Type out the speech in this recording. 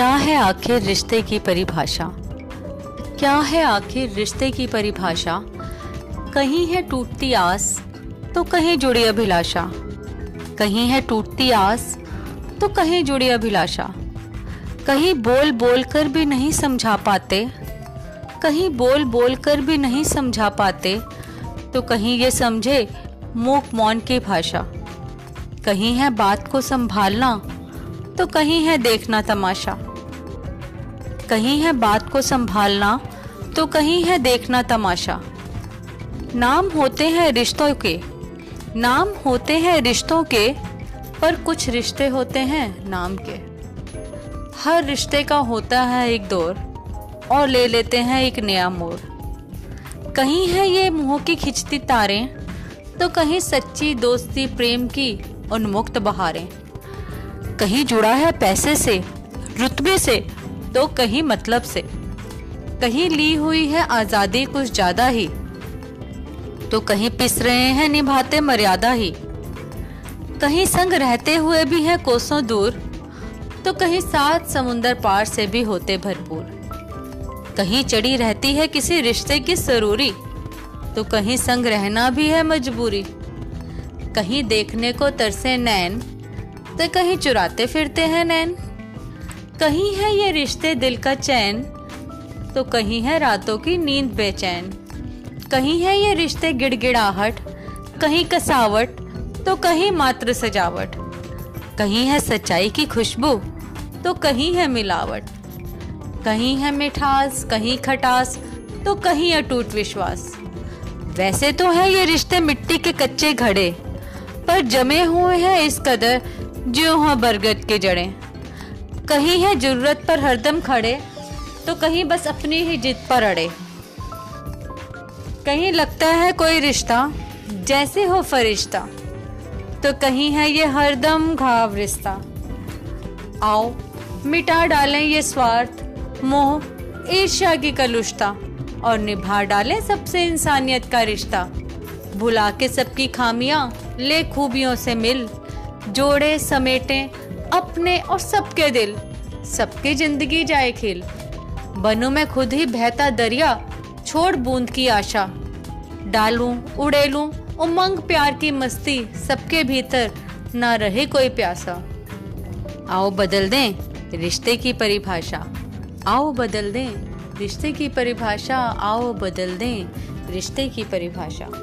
क्या है आखिर रिश्ते की परिभाषा? क्या है आखिर रिश्ते की परिभाषा? कहीं है टूटती आस तो कहीं जुड़ी अभिलाषा, कहीं है टूटती आस तो कहीं जुड़ी अभिलाषा। कहीं बोल बोल कर भी नहीं समझा पाते, कहीं बोल बोल कर भी नहीं समझा पाते, तो कहीं ये समझे मूक मौन की भाषा। कहीं है बात को संभालना तो कहीं है देखना तमाशा, कहीं है बात को संभालना तो कहीं है देखना तमाशा। नाम होते हैं रिश्तों के, नाम होते हैं रिश्तों के, पर कुछ रिश्ते होते हैं नाम के। हर रिश्ते का होता है एक दौर और ले लेते हैं एक नया मोड़। कहीं है ये मुंह की खिंचती तारें तो कहीं सच्ची दोस्ती प्रेम की उन्मुक्त बहारें। कहीं जुड़ा है पैसे से रुतबे से तो कहीं मतलब से, कहीं ली हुई है आज़ादी कुछ ज़्यादा ही तो कहीं पिस रहे हैं निभाते मर्यादा ही। कहीं संग रहते हुए भी है कोसों दूर तो कहीं सात समुंदर पार से भी होते भरपूर। कहीं चढ़ी रहती है किसी रिश्ते की सरूरी तो कहीं संग रहना भी है मजबूरी। कहीं देखने को तरसे नैन तो कहीं चुराते फिरते हैं नैन। कहीं है ये रिश्ते दिल का चैन तो कहीं है रातों की नींद बेचैन। कहीं है ये रिश्ते गिड़गिड़ाहट, कहीं कसावट तो कहीं मात्र सजावट। कहीं है सच्चाई की खुशबू तो कहीं है मिलावट। कहीं है मिठास कहीं खटास तो कहीं अटूट विश्वास। वैसे तो है ये रिश्ते मिट्टी के कच्चे घड़े, पर जमे हुए हैं इस कदर जो हो बरगद के जड़ें। कहीं है जरूरत पर हरदम खड़े तो कहीं बस अपनी ही जिद पर अड़े। कहीं लगता है कोई रिश्ता जैसे हो फरिश्ता तो कहीं है ये हरदम घाव रिश्ता। आओ मिटा डालें ये स्वार्थ मोह ईर्ष्या की कलुष्ता और निभा डालें सबसे इंसानियत का रिश्ता। भुला के सबकी खामियां ले खूबियों से मिल, जोड़े समेटे अपने और सबके दिल, सबकी जिंदगी जाए खिल। बनूं मैं खुद ही बहता दरिया छोड़ बूंद की आशा, डालूं उड़ेलूं उमंग प्यार की मस्ती सबके भीतर ना रहे कोई प्यासा। आओ बदल दें रिश्ते की परिभाषा, आओ बदल दें रिश्ते की परिभाषा, आओ बदल दें रिश्ते की परिभाषा।